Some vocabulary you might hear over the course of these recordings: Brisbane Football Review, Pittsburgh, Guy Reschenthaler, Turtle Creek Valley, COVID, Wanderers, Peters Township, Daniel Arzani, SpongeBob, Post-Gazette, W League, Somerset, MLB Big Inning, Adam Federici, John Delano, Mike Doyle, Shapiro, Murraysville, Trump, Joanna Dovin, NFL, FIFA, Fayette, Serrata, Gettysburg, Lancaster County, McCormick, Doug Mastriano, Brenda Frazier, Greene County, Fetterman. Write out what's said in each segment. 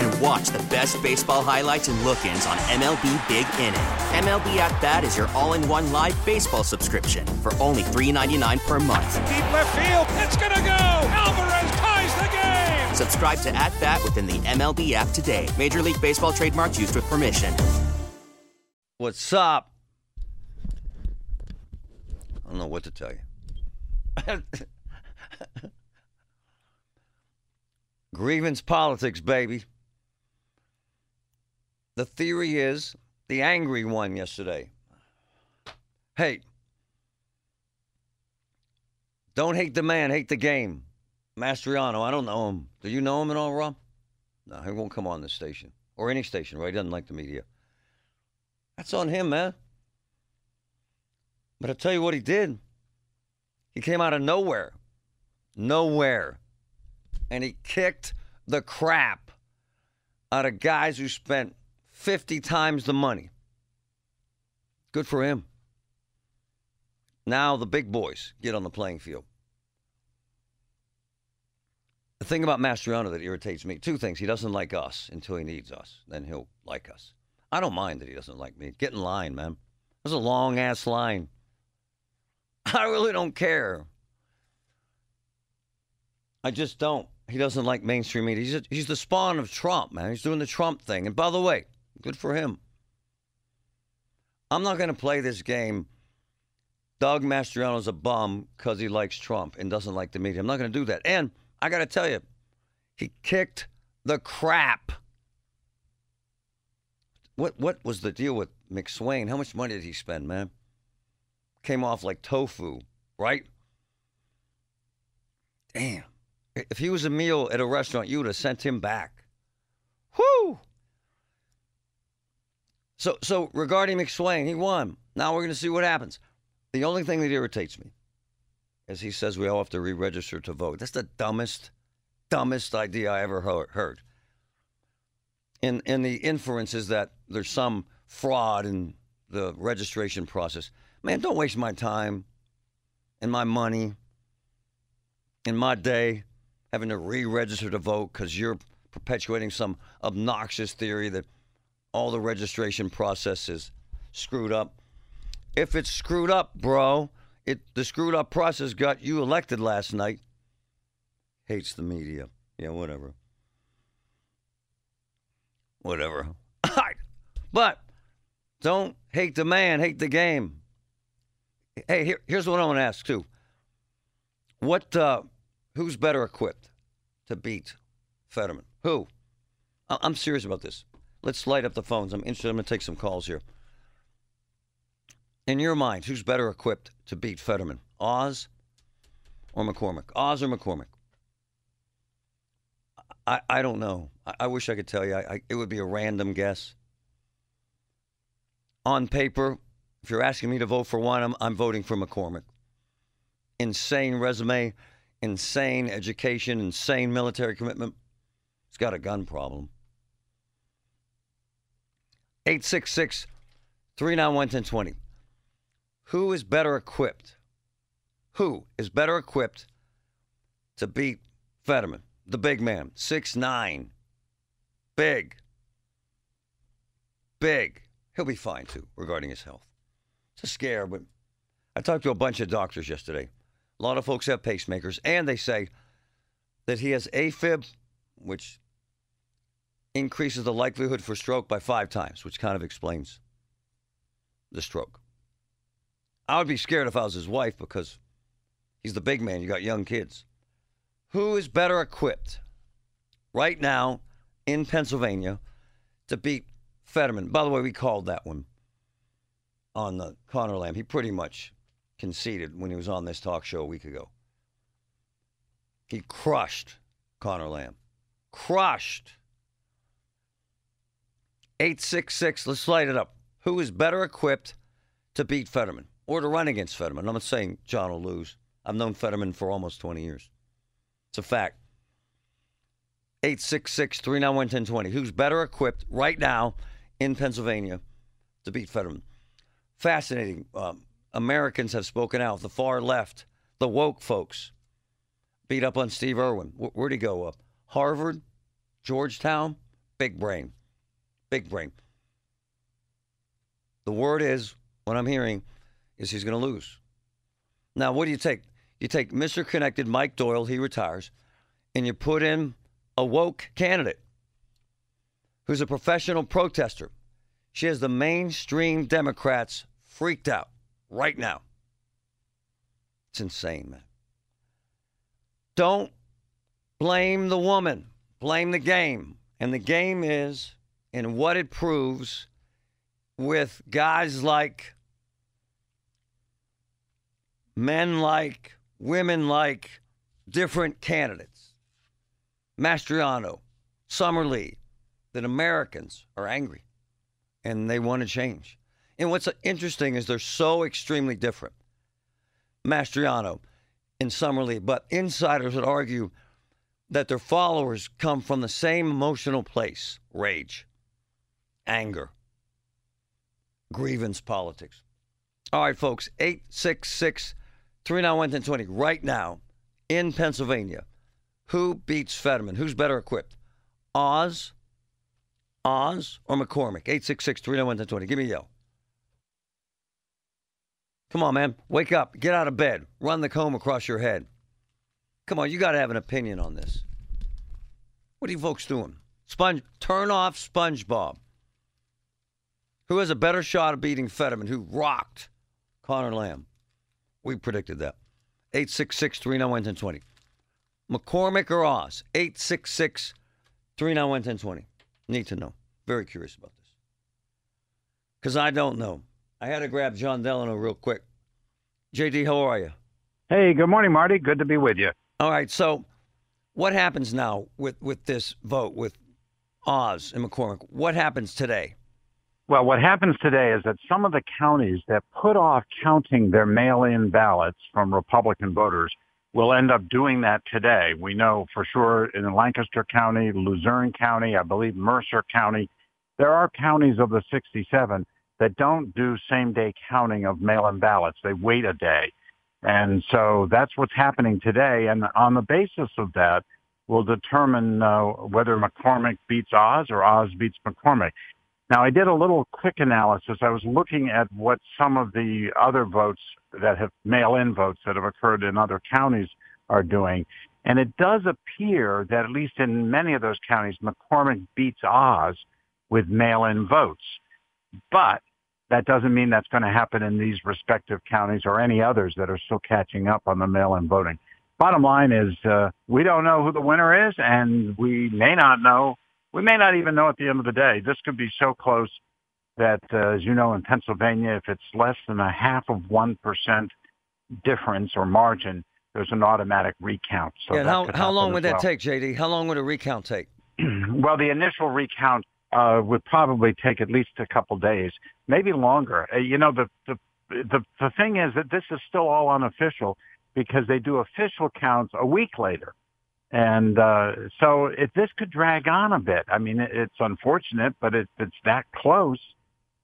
And watch the best baseball highlights and look-ins on MLB Big Inning. MLB At Bat is your all-in-one live baseball subscription for only $3.99 per month. Deep left field, it's going to go! Alvarez ties the game! Subscribe to At Bat within the MLB app today. Major League Baseball trademarks used with permission. What's up? I don't know what to tell you. Grievance politics, baby. The theory is... the angry one yesterday. Hey, don't hate the man, hate the game. Mastriano, I don't know him. Do you know him at all, Rob? No, he won't come on this station. Or any station, right? He doesn't like the media. That's on him, man. But I'll tell you what he did. He came out of nowhere. Nowhere. And he kicked the crap out of guys who spent 50 times the money. Good for him. Now the big boys get on the playing field. The thing about Mastriano that irritates me, two things. He doesn't like us until he needs us. Then he'll like us. I don't mind that he doesn't like me. Get in line, man. That's a long-ass line. I really don't care. I just don't. He doesn't like mainstream media. He's the spawn of Trump, man. He's doing the Trump thing. And by the way, good for him. I'm not going to play this game. Doug Mastriano's a bum because he likes Trump and doesn't like the media. I'm not going to do that. And I got to tell you, he kicked the crap. What was the deal with McSwain? How much money did he spend, man? Came off like tofu, right? Damn. If he was a meal at a restaurant, you would have sent him back. Whoo! So regarding McSwain, he won. Now we're going to see what happens. The only thing that irritates me is he says we all have to re-register to vote. That's the dumbest idea I ever heard. And the inference is that there's some fraud in the registration process. Man, don't waste my time and my money and my day having to re-register to vote because you're perpetuating some obnoxious theory that all the registration process is screwed up. If it's screwed up, bro, the screwed up process got you elected last night. Hates the media. Yeah, whatever. Whatever. All right. But don't hate the man, hate the game. Hey, here's what I want to ask, too. Who's better equipped to beat Fetterman? Who? I'm serious about this. Let's light up the phones. I'm interested. I'm going to take some calls here. In your mind, who's better equipped to beat Fetterman? Oz or McCormick? Oz or McCormick? I don't know. I wish I could tell you. It would be a random guess. On paper, if you're asking me to vote for one, I'm voting for McCormick. Insane resume, insane education, insane military commitment. He's got a gun problem. 866-391-1020. Who is better equipped? Who is better equipped to beat Fetterman? The big man. 6'9". Big. He'll be fine, too, regarding his health. It's a scare, but I talked to a bunch of doctors yesterday. A lot of folks have pacemakers, and they say that he has AFib, which increases the likelihood for stroke by 5 times, which kind of explains the stroke. I would be scared if I was his wife because he's the big man. You got young kids. Who is better equipped right now in Pennsylvania to beat Fetterman? By the way, we called that one. on the Connor Lamb. He pretty much conceded when he was on this talk show a week ago. He crushed Connor Lamb. Crushed. 866, let's light it up. Who is better equipped to beat Fetterman or to run against Fetterman? I'm not saying John will lose. I've known Fetterman for almost 20 years. It's a fact. 866-391-1020. Who's better equipped right now in Pennsylvania to beat Fetterman? Fascinating. Americans have spoken out. The far left, the woke folks, beat up on Steve Irwin. Where'd he go? Harvard, Georgetown, big brain. Big brain. The word is, what I'm hearing, is he's going to lose. Now, what do you take? You take Mr. Connected, Mike Doyle, he retires, and you put in a woke candidate who's a professional protester. She has the mainstream Democrats freaked out right now. It's insane, man. Don't blame the woman. Blame the game. And the game is, and what it proves with guys like, men like, women like, different candidates. Mastriano, Summer Lee, that Americans are angry and they want to change. And what's interesting is they're so extremely different. Mastriano and Summer Lee, but insiders would argue that their followers come from the same emotional place, rage, anger, grievance politics. All right, folks, 866-391-1020 right now in Pennsylvania. Who beats Fetterman? Who's better equipped? Oz, or McCormick? 866-391-1020. Give me a yell. Come on, man. Wake up. Get out of bed. Run the comb across your head. Come on, you got to have an opinion on this. What are you folks doing? Turn off SpongeBob. Who has a better shot of beating Fetterman? Who rocked Connor Lamb? We predicted that. 866-391-1020. McCormick or Oz? 866-391-1020. Need to know. Very curious about this. Because I don't know. I had to grab John Delano real quick. JD, how are you? Hey, good morning, Marty. Good to be with you. All right, so what happens now with this vote with Oz and McCormick? What happens today? Well, what happens today is that some of the counties that put off counting their mail-in ballots from Republican voters we'll end up doing that today. We know for sure in Lancaster County, Luzerne County, I believe Mercer County, there are counties of the 67 that don't do same-day counting of mail-in ballots. They wait a day. And so that's what's happening today. And on the basis of that, we'll determine whether McCormick beats Oz or Oz beats McCormick. Now, I did a little quick analysis. I was looking at what some of the other votes that have mail-in votes that have occurred in other counties are doing. And it does appear that at least in many of those counties, McCormick beats Oz with mail-in votes. But that doesn't mean that's going to happen in these respective counties or any others that are still catching up on the mail-in voting. Bottom line is we don't know who the winner is, and we may not know. We may not even know at the end of the day. This could be so close that, as you know, in Pennsylvania, if it's less than a 0.5% difference or margin, there's an automatic recount. So yeah, how long would that take, JD? How long would a recount take? Well, the initial recount would probably take at least a couple days, maybe longer. You know, the thing is that this is still all unofficial because they do official counts a week later. And so if this could drag on a bit. I mean, it's unfortunate, but it's that close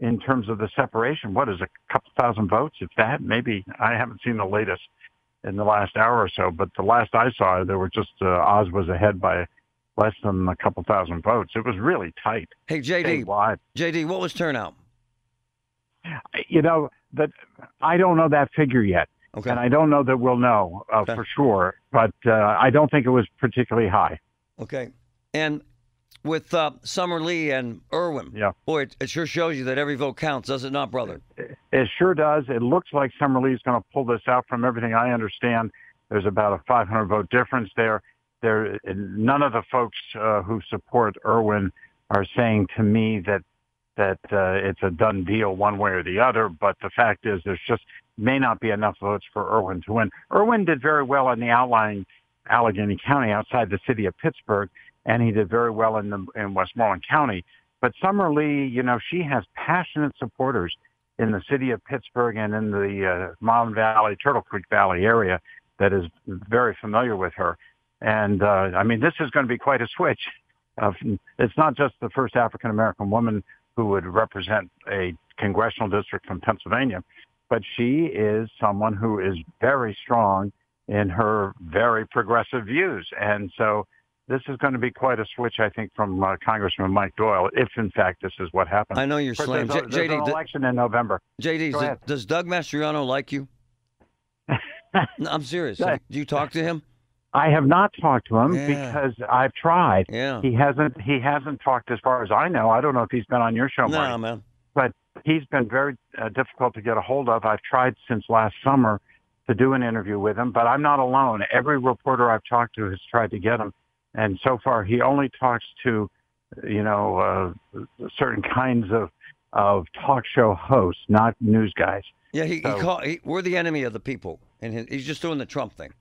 in terms of the separation. What is it, a couple thousand votes, if that? Maybe. I haven't seen the latest in the last hour or so, but the last I saw, there were just Oz was ahead by less than a couple thousand votes. It was really tight. Hey, JD, statewide. JD, what was turnout? You know, I don't know that figure yet. Okay. And I don't know that we'll know for sure, but I don't think it was particularly high. Okay. And with Summer Lee and Irwin, yeah. Boy, it sure shows you that every vote counts, does it not, brother? It sure does. It looks like Summer Lee's going to pull this out. From everything I understand, there's about a 500-vote difference there. None of the folks who support Irwin are saying to me that that it's a done deal one way or the other, but the fact is there's just may not be enough votes for Irwin to win. Irwin did very well in the outlying Allegheny County outside the city of Pittsburgh, and he did very well in Westmoreland County. But Summer Lee, you know, she has passionate supporters in the city of Pittsburgh and in the Mon Valley, Turtle Creek Valley area that is very familiar with her. And, I mean, this is going to be quite a switch. It's not just the first African-American woman who would represent a congressional district from Pennsylvania, but she is someone who is very strong in her very progressive views. And so this is going to be quite a switch, I think, from Congressman Mike Doyle, if, in fact, this is what happened. I know you're slammed. There's an election in November. J.D., does Doug Mastriano like you? No, I'm serious. Do you talk to him? I have not talked to him because I've tried. Yeah. He hasn't talked as far as I know. I don't know if he's been on your show, Marty. No, man. But he's been very difficult to get a hold of. I've tried since last summer to do an interview with him, but I'm not alone. Every reporter I've talked to has tried to get him. And so far, he only talks to, you know, certain kinds of talk show hosts, not news guys. Yeah, we're the enemy of the people, and he's just doing the Trump thing.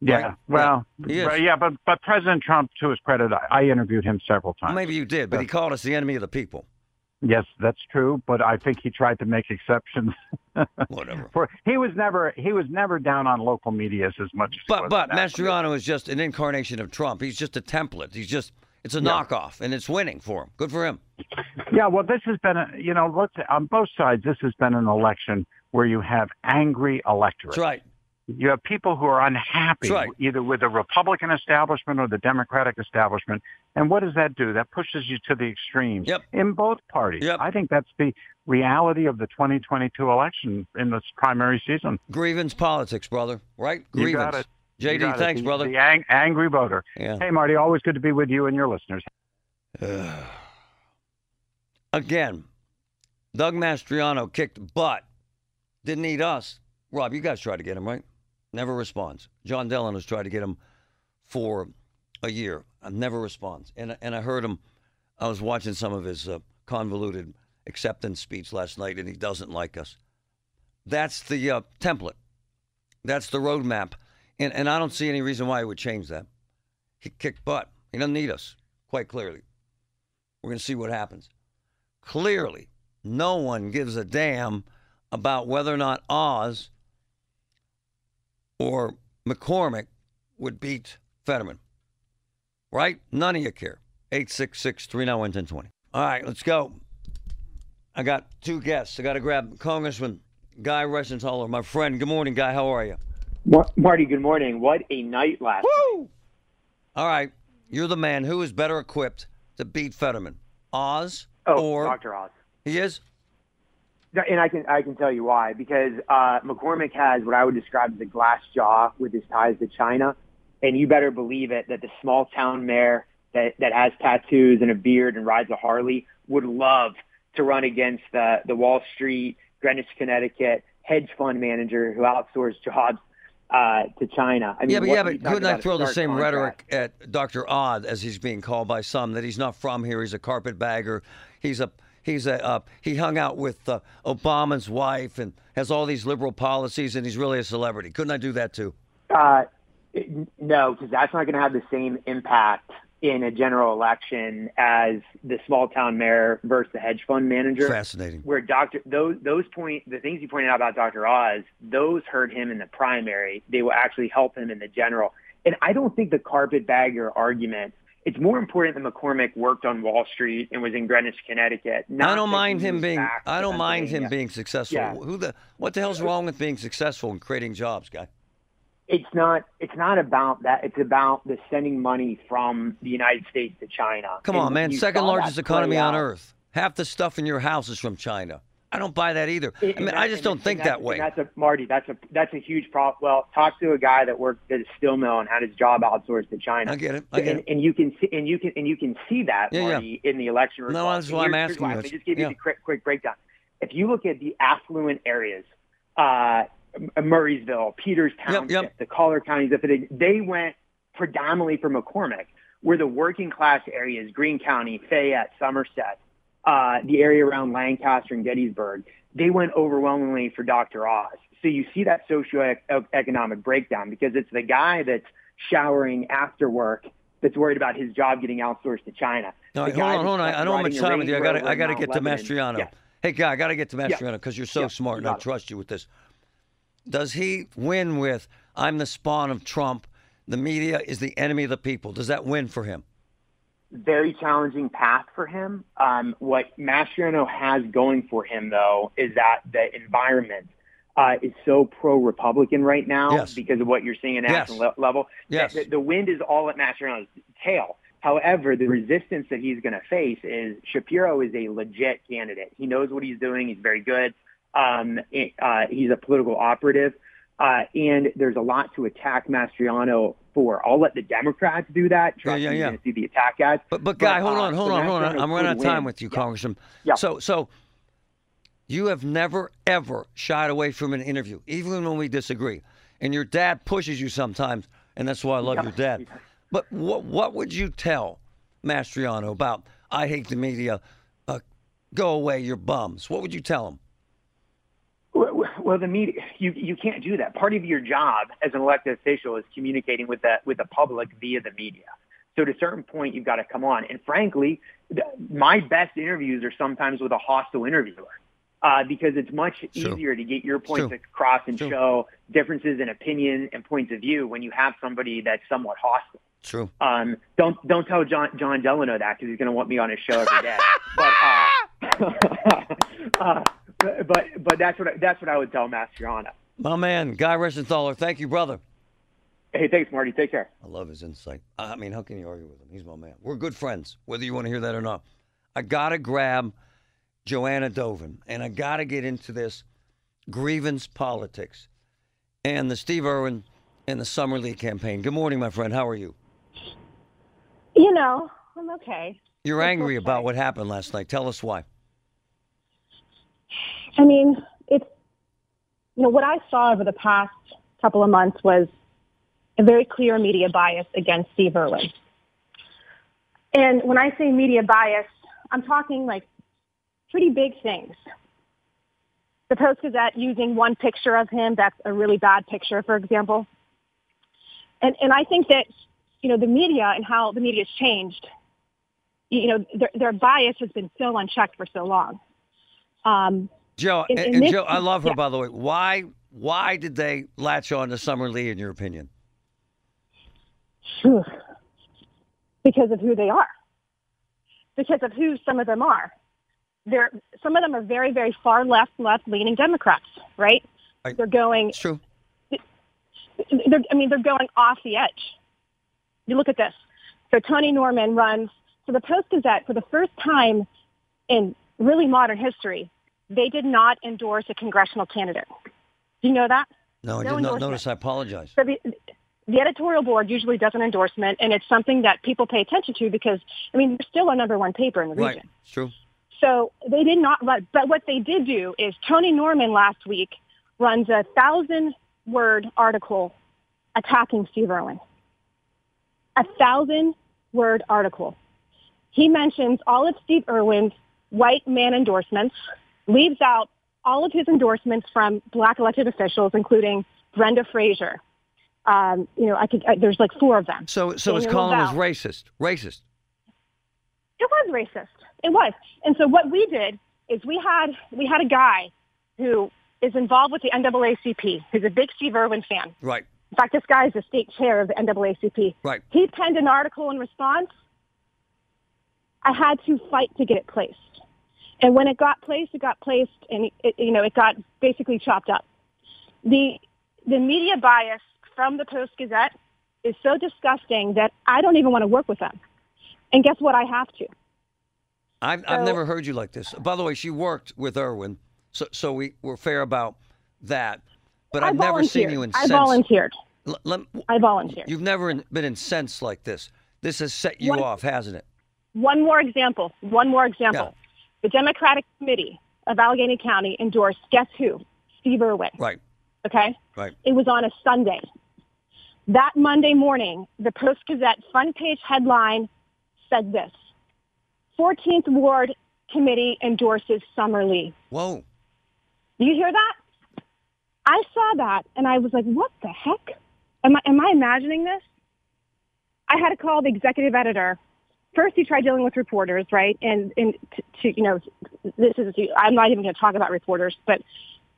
Yeah, right? Well, yeah, but President Trump, to his credit, I interviewed him several times. Maybe you did, but he called us the enemy of the people. Yes, that's true, but I think he tried to make exceptions. Whatever. He was never down on local media as much. But Mastriano is just an incarnation of Trump. He's just a template. It's a knockoff, and it's winning for him. Good for him. Yeah. Well, this has been on both sides. This has been an election where you have angry electorates. That's right. You have people who are unhappy, right, either with the Republican establishment or the Democratic establishment. And what does that do? That pushes you to the extremes in both parties. Yep. I think that's the reality of the 2022 election in this primary season. Grievance politics, brother. Right? Grievance. You got it. JD, thanks, brother. The angry voter. Yeah. Hey, Marty, always good to be with you and your listeners. Again, Doug Mastriano kicked butt. Didn't need us. Rob, you guys tried to get him, right? Never responds. John Delano has tried to get him for a year. Never responds. And I heard him. I was watching some of his convoluted acceptance speech last night, and he doesn't like us. That's the template. That's the roadmap. And I don't see any reason why he would change that. He kicked butt. He doesn't need us, quite clearly. We're going to see what happens. Clearly, no one gives a damn about whether or not Oz or McCormick would beat Fetterman. Right? None of you care. 866-391-1020. All right, let's go. I got two guests. I got to grab Congressman Guy Reschenthaler, my friend. Good morning, Guy. How are you? Marty, good morning. What a night last night. All right, you're the man. Who is better equipped to beat Fetterman? Oz or... Dr. Oz. He is? And I can tell you why, because McCormick has what I would describe as a glass jaw with his ties to China, and you better believe it that the small town mayor that has tattoos and a beard and rides a Harley would love to run against the Wall Street, Greenwich, Connecticut hedge fund manager who outsourced jobs to China. I mean, but couldn't I throw the same rhetoric at Dr. Oz, as he's being called by some, that he's not from here, he's a carpetbagger, he hung out with Obama's wife and has all these liberal policies, and he's really a celebrity. Couldn't I do that too? No, because that's not going to have the same impact in a general election as the small town mayor versus the hedge fund manager. Fascinating. Where the things you pointed out about Dr. Oz, those hurt him in the primary. They will actually help him in the general. And I don't think the carpetbagger argument. It's more important that McCormick worked on Wall Street and was in Greenwich, Connecticut. I don't mind him being successful. Yeah. What the hell's wrong with being successful and creating jobs, Guy? It's not about that. It's about the sending money from the United States to China. Come on, man. Second largest economy on earth. Half the stuff in your house is from China. I don't buy that either. I just don't think that way. Marty, that's a huge problem. Well, talk to a guy that worked at a steel mill and had his job outsourced to China. I get it. And you can see that, Marty, in the election results. No, that's why I'm asking you. Let me just give you the quick breakdown. If you look at the affluent areas, Murraysville, Peters Township, the Collier counties, they went predominantly for McCormick, where the working class areas, Greene County, Fayette, Somerset, the area around Lancaster and Gettysburg, they went overwhelmingly for Dr. Oz. So you see that socioeconomic breakdown because it's the guy that's showering after work that's worried about his job getting outsourced to China. No, hold on. I don't have much time with you. I gotta get to Mastriano. Yeah. Hey, Guy, I gotta get to Mastriano because you're so smart and I trust you with this. Does he win with, I'm the spawn of Trump, the media is the enemy of the people? Does that win for him? Very challenging path for him. What Mastriano has going for him, though, is that the environment is so pro-Republican right now because of what you're seeing at national level. Yes. The wind is all at Mastriano's tail. However, the resistance that he's going to face is Shapiro is a legit candidate. He knows what he's doing. He's very good. He's a political operative. And there's a lot to attack Mastriano for. I'll let the Democrats do that. Trust me, going to see the attack ads. But Guy, hold on. I'm running out of time with you, Congressman. Yeah. So you have never, ever shied away from an interview, even when we disagree. And your dad pushes you sometimes, and that's why I love your dad. But what would you tell Mastriano about, I hate the media, go away, you're bums? What would you tell him? Well, the media, you can't do that. Part of your job as an elected official is communicating with the public via the media. So to a certain point, you've got to come on. And frankly, my best interviews are sometimes with a hostile interviewer because it's much easier to get your points across and show differences in opinion and points of view when you have somebody that's somewhat hostile. True. Don't tell John Delano that because he's going to want me on his show every day. But that's what I would tell Mastriano. My man, Guy Reschenthaler, thank you, brother. Hey, thanks, Marty. Take care. I love his insight. I mean, how can you argue with him? He's my man. We're good friends, whether you want to hear that or not. I got to grab Joanna Dovin, and I got to get into this grievance politics and the Steve Irwin and the Summer Lee campaign. Good morning, my friend. How are you? You know, I'm okay. You're angry about what happened last night. Tell us why. I mean, it's, you know, what I saw over the past couple of months was a very clear media bias against Steve Irwin. And when I say media bias, I'm talking like pretty big things. The Post-Gazette using one picture of him, that's a really bad picture, for example. And I think that, you know, the media and how the media's changed, you know, their bias has been so unchecked for so long. Joe, I love her, by the way. Why did they latch on to Summer Lee, in your opinion? Because of who they are. Because of who some of them are. Some of them are very, very far left-leaning Democrats, right? They're going... It's true. They're going off the edge. You look at this. So Tony Norman runs... So the Post-Gazette, for the first time in really modern history... They did not endorse a congressional candidate. Do you know that? No, I did not notice. I apologize. So the editorial board usually does an endorsement, and it's something that people pay attention to because, I mean, they're still a number one paper in the region. Right, it's true. So they did not run. But what they did do is Tony Norman last week runs a 1,000-word article attacking Steve Irwin. A 1,000-word article. He mentions all of Steve Irwin's white man endorsements, leaves out all of his endorsements from black elected officials, including Brenda Frazier. There's like four of them. So his column was racist. Racist. It was racist. It was. And so what we did is we had a guy who is involved with the NAACP, who's a big Steve Irwin fan. Right. In fact, this guy is the state chair of the NAACP. Right. He penned an article in response. I had to fight to get it placed. And when it got placed, and it got basically chopped up. The media bias from the Post-Gazette is so disgusting that I don't even want to work with them. And guess what? I have to. I've never heard you like this. By the way, she worked with Irwin, so we're fair about that. But I've never seen you incensed. I volunteered. I volunteered. You've never been incensed like this. This has set you off, hasn't it? One more example. Yeah. The Democratic Committee of Allegheny County endorsed, guess who? Steve Irwin. Right. Okay? Right. It was on a Sunday. That Monday morning, the Post-Gazette front page headline said this, 14th Ward committee endorses Summer Lee. Whoa. You hear that? I saw that, and I was like, what the heck? Am I imagining this? I had to call the executive editor. First, you try dealing with reporters, right? I'm not even going to talk about reporters, but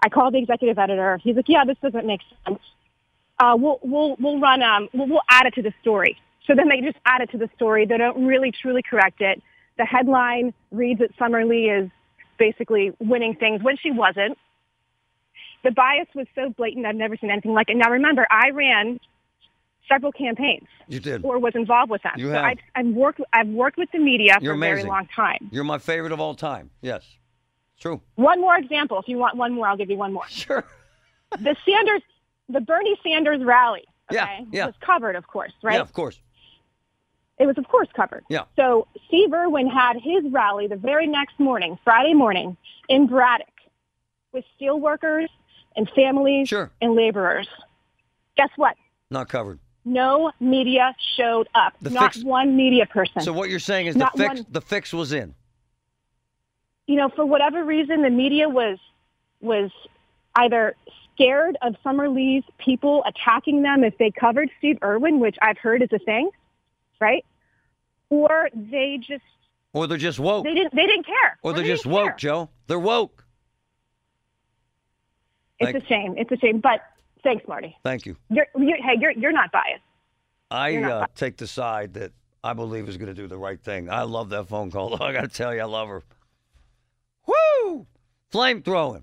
I called the executive editor. He's like, yeah, this doesn't make sense. We'll add it to the story. So then they just add it to the story. They don't really truly correct it. The headline reads that Summer Lee is basically winning things when she wasn't. The bias was so blatant. I've never seen anything like it. Now, remember, I ran several campaigns. You did. Or was involved with them. You have. So I've worked with the media for a very long time. You're my favorite of all time. Yes. True. One more example. If you want one more, I'll give you one more. Sure. The Bernie Sanders rally, okay, was covered, of course, right? Yeah, of course. It was, of course, covered. Yeah. So Steve Irwin had his rally the very next morning, Friday morning, in Braddock with steel workers and families and laborers. Guess what? Not covered. No media showed up. Not one media person. So what you're saying is the fix was in. You know, for whatever reason, the media was either scared of Summer Lee's people attacking them if they covered Steve Irwin, which I've heard is a thing, right? Or they're just woke. They didn't care. Or they're just woke, Joe. They're woke. It's a shame. It's a shame, but. Thanks, Marty. Thank you. You're not biased. I take the side that I believe is going to do the right thing. I love that phone call. I got to tell you, I love her. Woo! Flame throwing.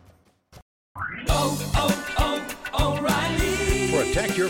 Protect your